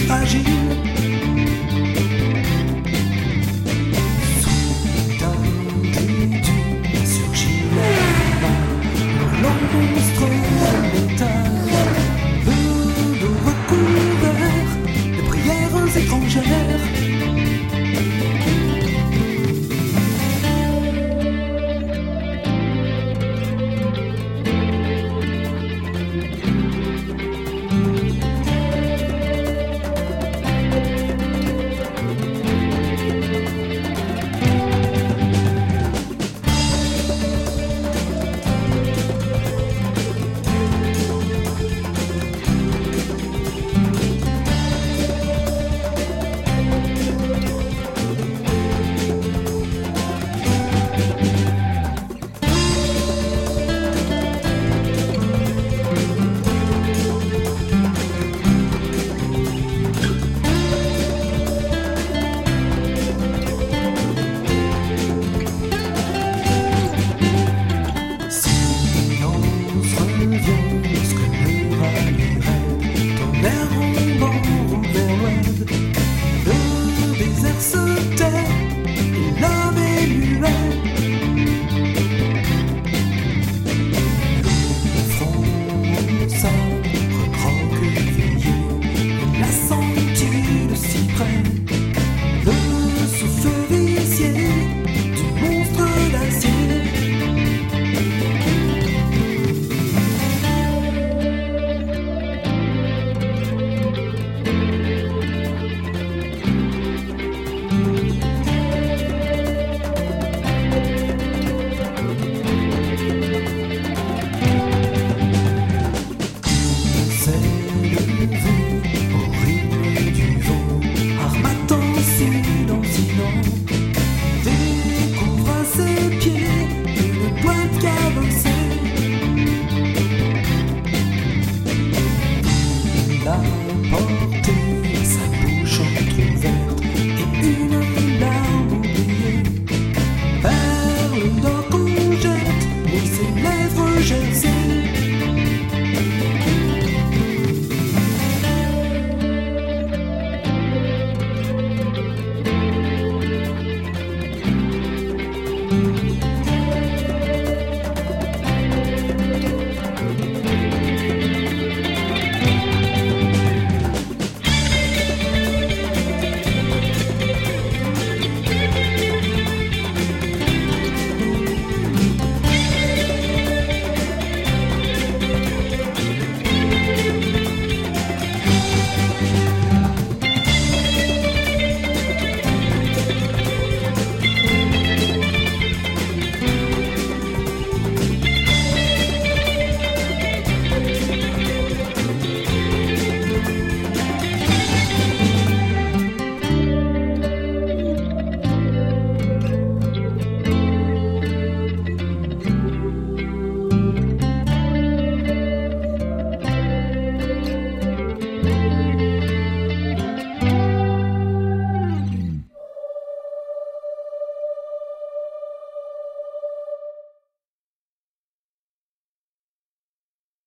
c'est fragile. Soudain du surgit le monstre en métal, le dos recouvert de prières étrangères.